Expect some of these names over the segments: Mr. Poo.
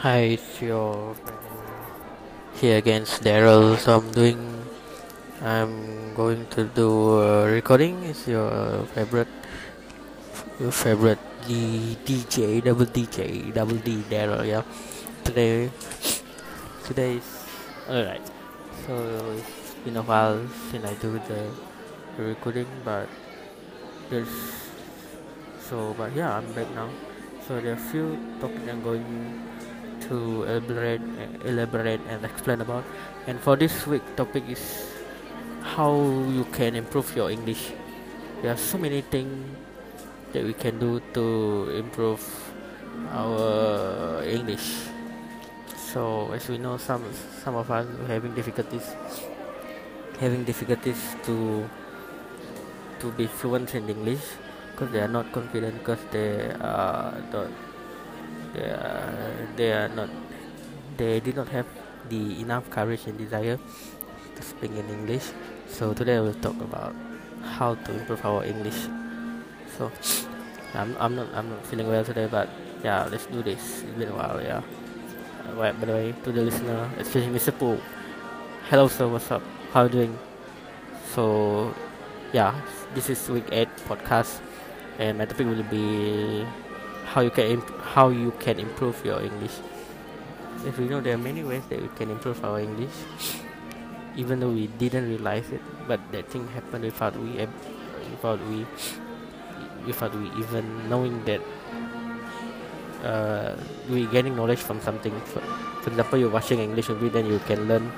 Hi, it's your here against Daryl. So I'm going to do a recording. It's your favorite DJ, double D Daryl. Yeah, today's alright. So it's been a while since I do the recording, but yeah, I'm back now. So there are a few topics I'm going to elaborate and explain about. And for this week, topic is how you can improve your English. There are so many things that we can do to improve our English. So as we know, some of us are having difficulties to be fluent in English. They are not confident because they did not have the enough courage and desire to speak in English. So today I will talk about how to improve our English. So I'm not feeling well today, but yeah, let's do this. It's been a while, yeah. Right, by the way, to the listener, especially Mr. Poo. Hello sir, what's up? How are you doing? So yeah, this is week 8 podcast. And my topic will be how you can improve your English. If we know, there are many ways that we can improve our English, even though we didn't realize it. But that thing happened without we even knowing that we getting knowledge from something. For example, you're watching English movie, then you can learn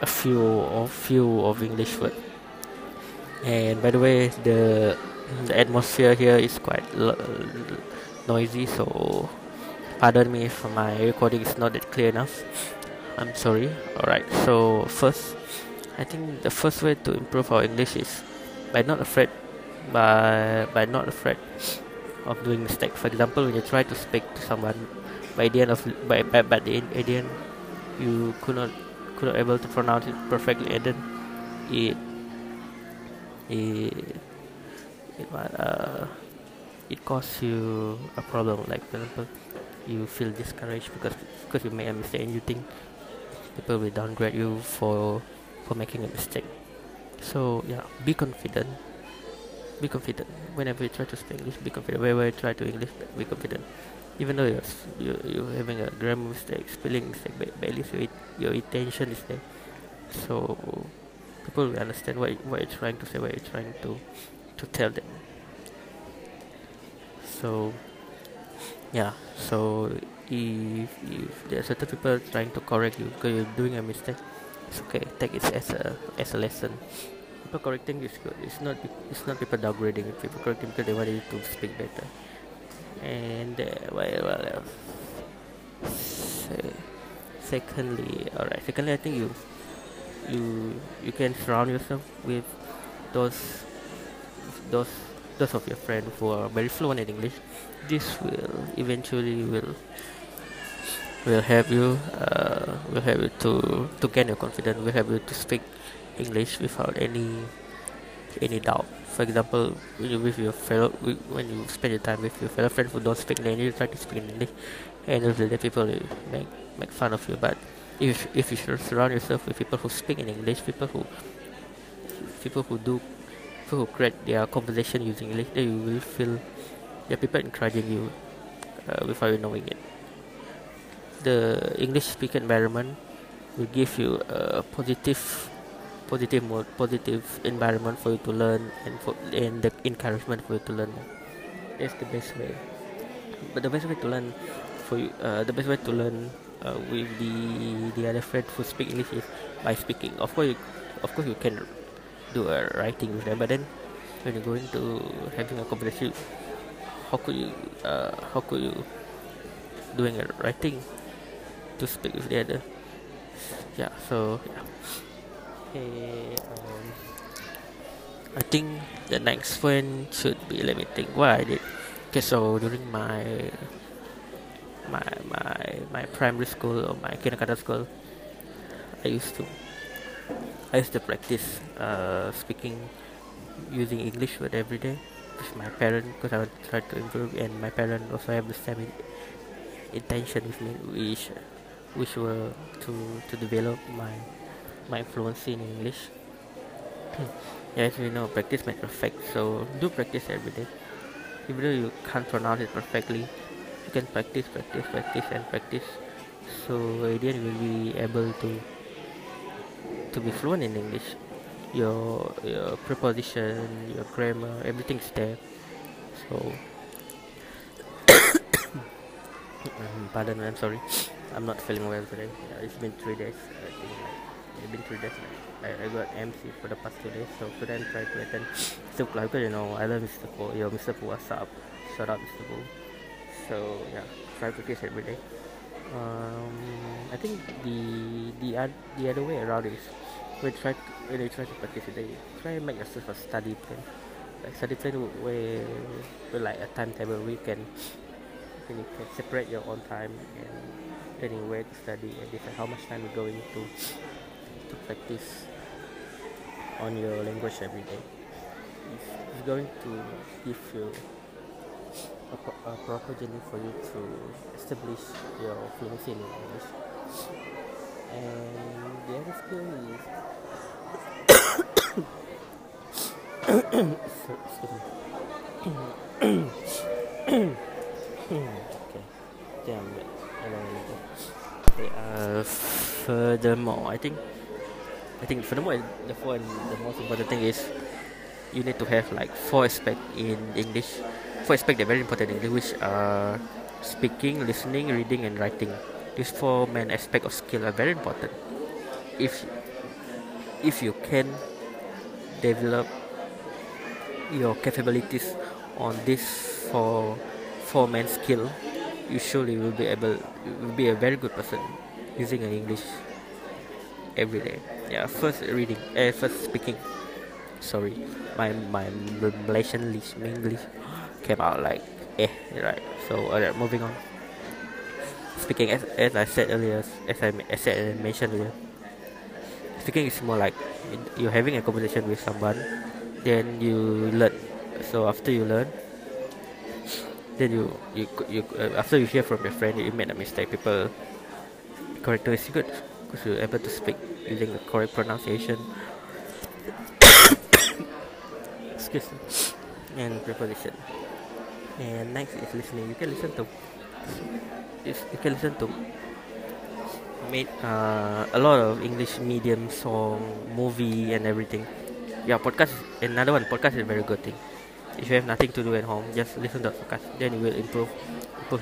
a few of English words. And by the way, the atmosphere here is quite noisy, so pardon me if my recording is not that clear enough. I'm sorry. Alright, so first, I think the first way to improve our English is by not afraid of doing mistakes. For example, when you try to speak to someone, at the end you could not able to pronounce it perfectly, and then it causes you a problem. Like, for example, you feel discouraged because you made a mistake, and you think people will downgrade you for making a mistake. So yeah, be confident whenever you try to speak English. Be confident whenever you try to English. Be confident, even though you're having a grammar mistake, spelling mistake, but at least your intention is there, so people will understand what you're trying to say, what you're trying to tell them. So yeah, so if there are certain people trying to correct you because you're doing a mistake, it's okay. Take it as a lesson. People correcting is good. It's not people downgrading. People correcting because they want you to speak better. And what else? Secondly, I think you can surround yourself with those of your friends who are very fluent in English. This will eventually will help you to gain your confidence. Will help you to speak English without any doubt. For example, when you spend your time with your fellow friends who don't speak English, you try to speak English, and the people will make fun of you. But if you surround yourself with people who speak in English, people who create their conversation using English, then you will feel the people encouraging you without you knowing it. The English-speaking environment will give you a positive mode, positive environment for you to learn, and the encouragement for you to learn. That's the best way. But the best way to learn with the other friends who speak English is by speaking. Of course, you can do a writing with them, but then when you're going to having a conversation, how could you doing a writing to speak with the other? Yeah, so yeah. Okay, I think the next one should be, let me think what I did. Okay, so during my primary school or my kindergarten school, I used to practice speaking using English word every day with my parents, because I would try to improve, and my parents also have the same intention with me, which were to develop my fluency in English. As we know, practice makes perfect, so do practice every day. Even though you can't pronounce it perfectly, you can practice, so Adrian will be able to be fluent in English. Your preposition, your grammar, everything is there. So pardon, I'm sorry, I'm not feeling well today. It's been 3 days, I think. It's been 3 days. I got MC for the past 2 days, so today I'm trying to attend. Still, like, you know, I love Mr. Poo. Yo, Mr. Poo, what's up? Shout out Mr. Poo. So yeah, try to practice every day. I think the other way around is when you try to practice today, try and make yourself a study plan. Like study plan with like a timetable where you can separate your own time and planning where to study and decide how much time you're going to practice on your language every day. It's going to give you a proper journey for you to establish your fluency in English. And the other skill is furthermore, the most important thing is you need to have like 4 aspects in English. 4 aspects that are very important in English, which are speaking, listening, reading, and writing. These 4 main aspects of skill are very important. If you can develop your capabilities on these 4 main skill, you surely will be a very good person using an English every day. Yeah, first speaking. Sorry, my Malaysian English came out like right. So alright, moving on. Speaking, as I mentioned earlier, speaking is more like you're having a conversation with someone, then you learn. So after you learn, then you after you hear from your friend you made a mistake, people correct is good because you're able to speak using the correct pronunciation. Excuse me. And preposition. And next is listening. You can listen to a lot of English medium, song, movie, and everything. Yeah, podcast is another one. Podcast is a very good thing. If you have nothing to do at home, just listen to the podcast. Then you will improve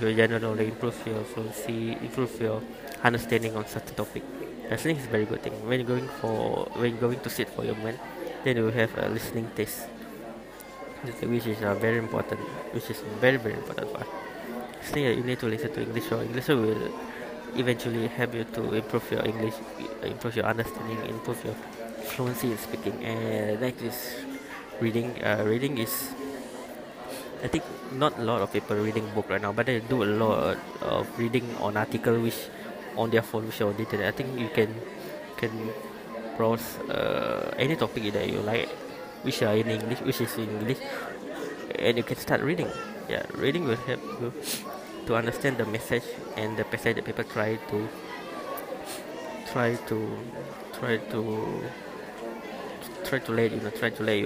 your general knowledge, improve your fluency, improve your understanding on certain topic. Listening is a very good thing. When going to sit for your moment, then you will have a listening test, which is very important. Which is very, very important for us. Still, you need to listen to English, or English will eventually help you to improve your English, improve your understanding, improve your fluency in speaking. And next is reading. Reading is, I think, not a lot of people reading book right now, but they do a lot of reading on article which on their phone, which on the internet. I think you can browse any topic that you like, which are in English, which is in English, and you can start reading. Yeah, reading will help you to understand the message and the passage that people try to let you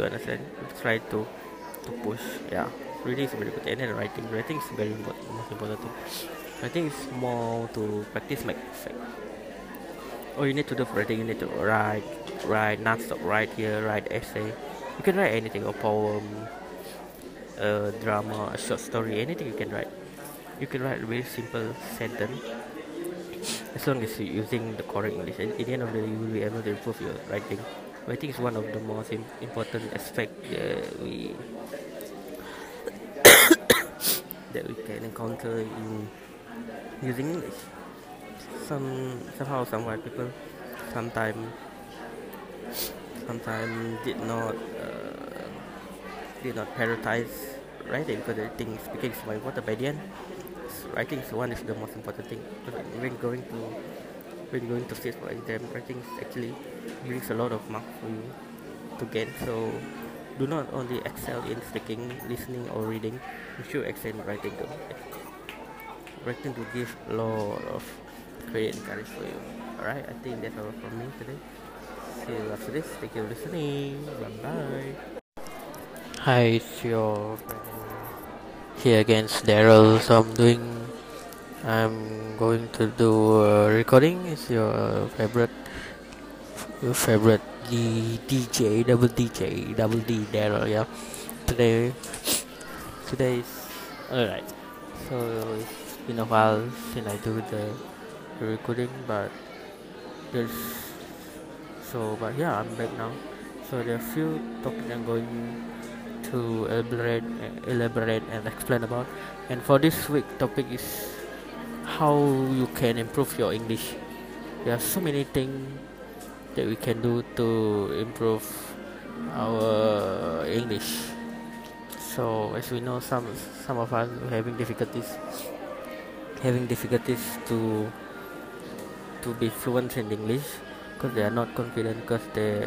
understand, try to push. Yeah, reading is very good. And then writing is very important, most important thing. Writing is more to practice make perfect. All you need to do for writing, you need to write non-stop, write here, write essay. You can write anything, a poem, a drama, a short story, anything you can write. You can write a very simple sentence as long as you're using the correct English. At the end of the day, you will be able to improve your writing. Writing is one of the most important aspect that we can encounter in using English. Somehow, people sometimes did not prioritize writing because they think speaking is more important. By the end, writing is the most important thing. When going to sit for exam, writing actually brings a lot of marks for you to gain. So do not only excel in speaking, listening, or reading. You should excel in writing too. working to give a lot of credit and courage for you. Alright, I think that's all from me today. See you after this. Thank you for listening. Bye bye. Hi, it's your here again, Daryl. So I'm going to do a recording. It's your favorite DJ, double D Daryl. Yeah, today is alright. So it's been a while since I do the recording, but yeah, I'm back now. So there are a few topics I'm going to elaborate and explain about. And for this week, topic is how you can improve your English. There are so many things that we can do to improve our English. So as we know, some of us are having difficulties to be fluent in English because they are not confident, because they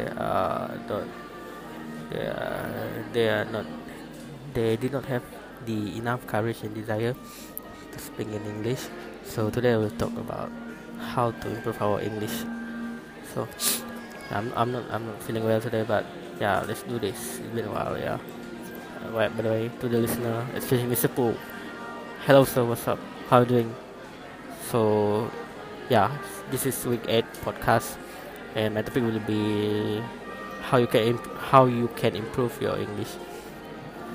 did not have the enough courage and desire to speak in English. So today I will talk about how to improve our English. So I'm not feeling well today, but yeah, let's do this. It's been a while, yeah. Right, by the way, to the listener, especially Mr. Poo. Hello sir, what's up? How are you doing? So yeah, this is week 8 podcast, and my topic will be how you can improve your English.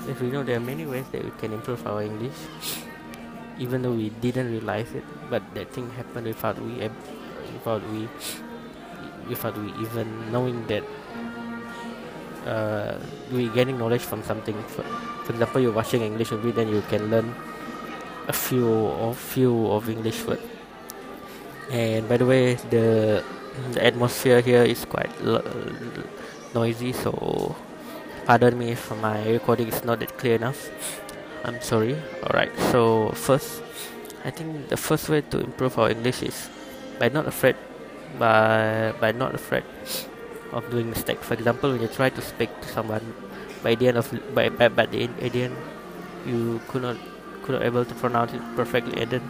If we know, there are many ways that we can improve our English, even though we didn't realize it. But that thing happened without we even knowing that we getting knowledge from something. For example, you're watching English movie, then you can learn a few of English words. And by the way, the atmosphere here is quite noisy, so pardon me if my recording is not that clear enough. I'm sorry. Alright, so first, I think the first way to improve our English is by not afraid of doing mistakes. For example, when you try to speak to someone, by the end you could not able to pronounce it perfectly, and then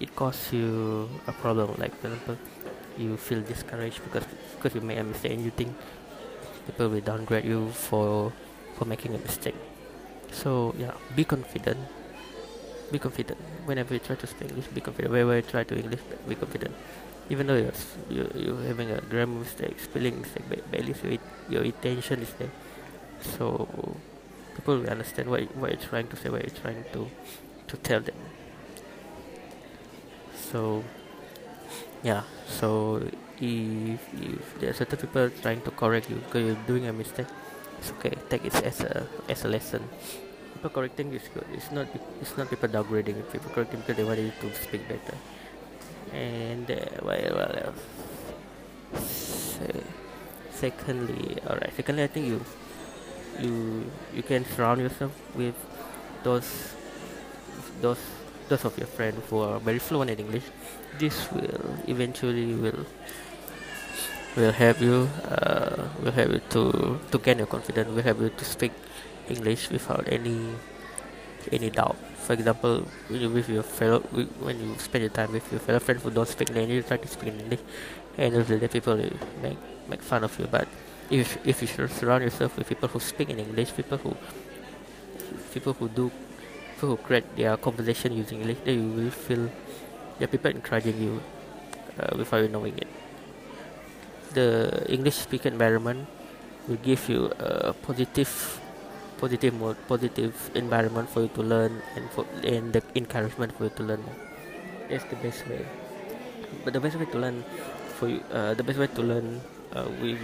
it causes you a problem. Like, for example, you feel discouraged because you made a mistake, and you think people will downgrade you for making a mistake. So yeah, be confident whenever you try to speak English. Be confident whenever you try to English. Be confident, even though you're having a grammar mistake, spelling mistake, but at least your intention is there, so people will understand what you're trying to say, what you're trying to tell them. So yeah, so if there are certain people trying to correct you because you're doing a mistake, it's okay. Take it as a lesson. People correcting is good. It's not people downgrading. People correcting because they want you to speak better. And what else? So, secondly, I think you can surround yourself with those of your friends who are very fluent in English. This will eventually will help you to gain your confidence. Will help you to speak English without any doubt. For example, when you spend your time with your fellow friends who don't speak English, you try to speak English, and the people will make fun of you. But if you should surround yourself with people who speak in English, people who create their conversation using English, then you will feel there are people encouraging you without you knowing it. The English-speaking environment will give you a positive environment for you to learn, and the encouragement for you to learn. That's the best way. But the best way to learn with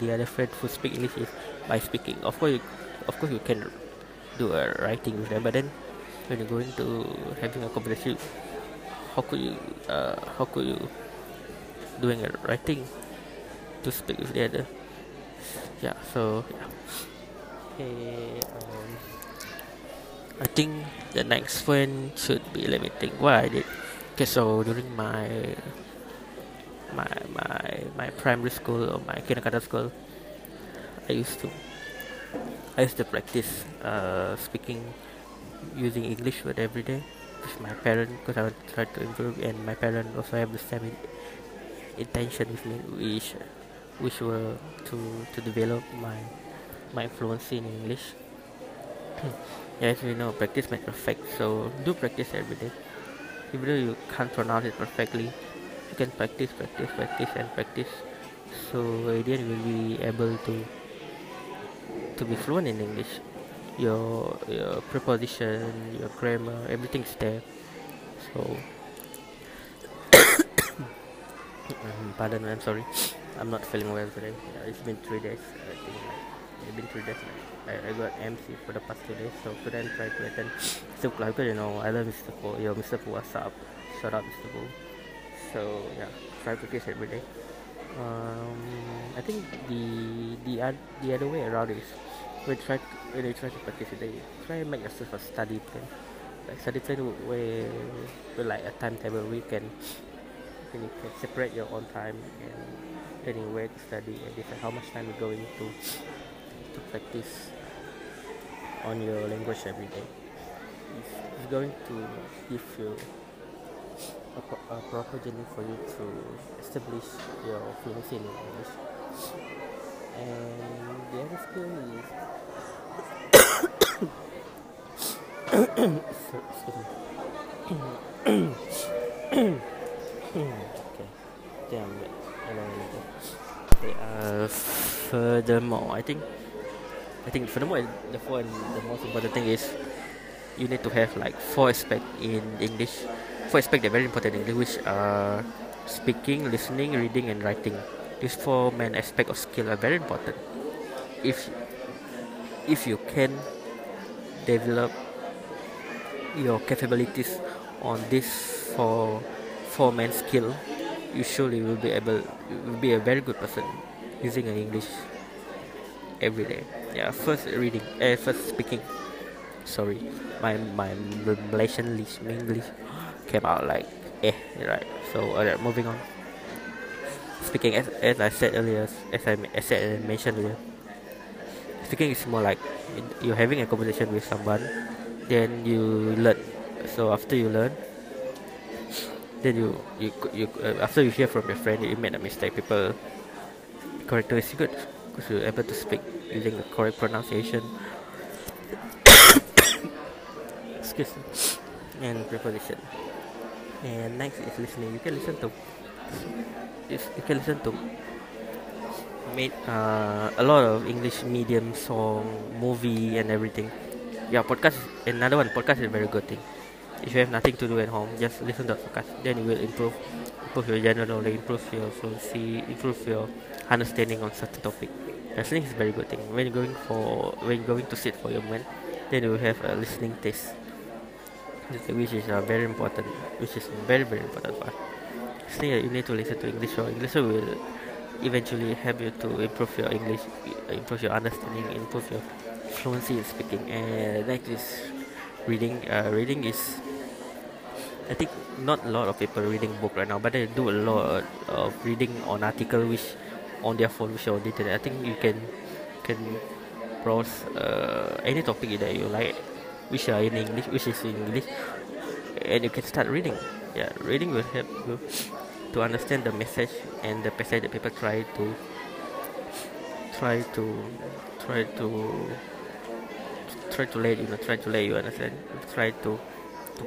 the other friends who speak English is by speaking. Of course you can do a writing with them, but then when you're going to having a conversation, how could you doing a writing to speak with the other? Yeah, so yeah. Okay, I think the next one should be, let me think what I did. Okay, so during my primary school or my kindergarten school, I used to I used to practice speaking using English word every day with my parent, because I would try to improve, and my parent also have the same intention with me, which were to develop my fluency in English. As we know, practice makes perfect, so do practice every day. Even though you can't pronounce it perfectly, you can practice, so again you will be able to be fluent in English. Your preposition, your grammar, everything's there. So pardon me, I'm sorry, I'm not feeling well today. It's been 3 days. I got MC for the past 2 days, so today I'm trying to attend some class, because you know I love Mr. Poo. Yo, Mr. Poo, what's up? Shout out Mr. Poo. So yeah, try to practice every day. I think the other way around is when you try to practice today, try and make yourself a study plan. Like study plan with like a timetable where you can separate your own time and planning where to study and decide how much time you're going to practice on your language every day. It's going to give you a proper journey for you to establish your fluency in English. And the other skill is okay. Damn it. Furthermore, the most important thing is you need to have like 4 aspects in English. 4 aspects that are very important in English, which are speaking, listening, reading, and writing. These 4 main aspects of skill are very important. If you can develop your capabilities on these 4 main skill, you surely will be a very good person using an English every day. Yeah, first speaking. Sorry, my Malaysian English came out like right. So alright, moving on. Speaking, as I said earlier, as I mentioned earlier, speaking is more like you're having a conversation with someone, then you learn. So after you learn, then you after you hear from your friend you made a mistake, people correct you. It's good because you're able to speak using the correct pronunciation. And preposition. And next is listening. You can listen to a lot of English medium, song, movie, and everything. Yeah, podcast is another one. Podcast is a very good thing. If you have nothing to do at home, just listen to a podcast. Then you will improve your general knowledge, improve your fluency, improve your understanding on certain topic. Listening is a very good thing. When going to sit for your meal, then you will have a listening taste, which is very important, which is very, very important for us. Still, you need to listen to English, or English will eventually help you to improve your English, improve your understanding, improve your fluency in speaking. And next is reading. Reading is, I think, not a lot of people reading book right now, but they do a lot of reading on article which on their phone, which on the internet. I think you can browse any topic that you like, which are in English, which is in English, and you can start reading. Yeah, reading will help you to understand the message and the passage that people try to let you know, understand, try to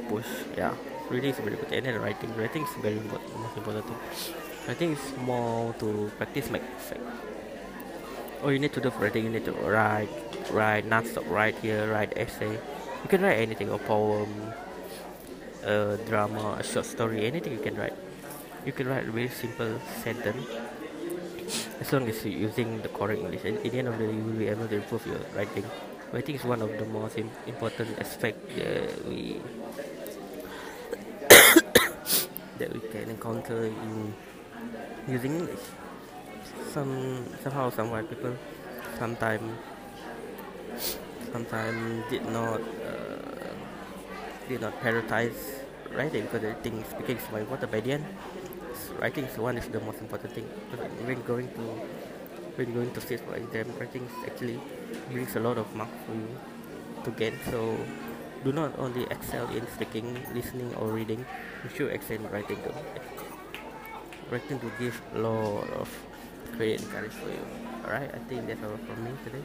push. Yeah, reading is very good, and then writing is very important too. Writing is more to practice make perfect. All you need to do for writing, you need to write non-stop, write essay. You can write anything, a poem, a drama, a short story, anything you can write. You can write a very simple sentence as long as you're using the correct English. And at the end of the day, you will be able to improve your writing. Writing is one of the most important aspects that we can encounter in using English. Sometimes did not prioritize writing, because they think speaking is my water. By the end, writing is one is the most important thing. When going to sit for exam, writing is actually gives a lot of marks for you to get. So do not only excel in speaking, listening or reading, you should excel in writing too. Writing to give a lot of credit and courage for you. Alright, I think that's all from me today.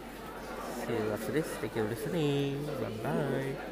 See you after this. Thank you for listening. Bye bye.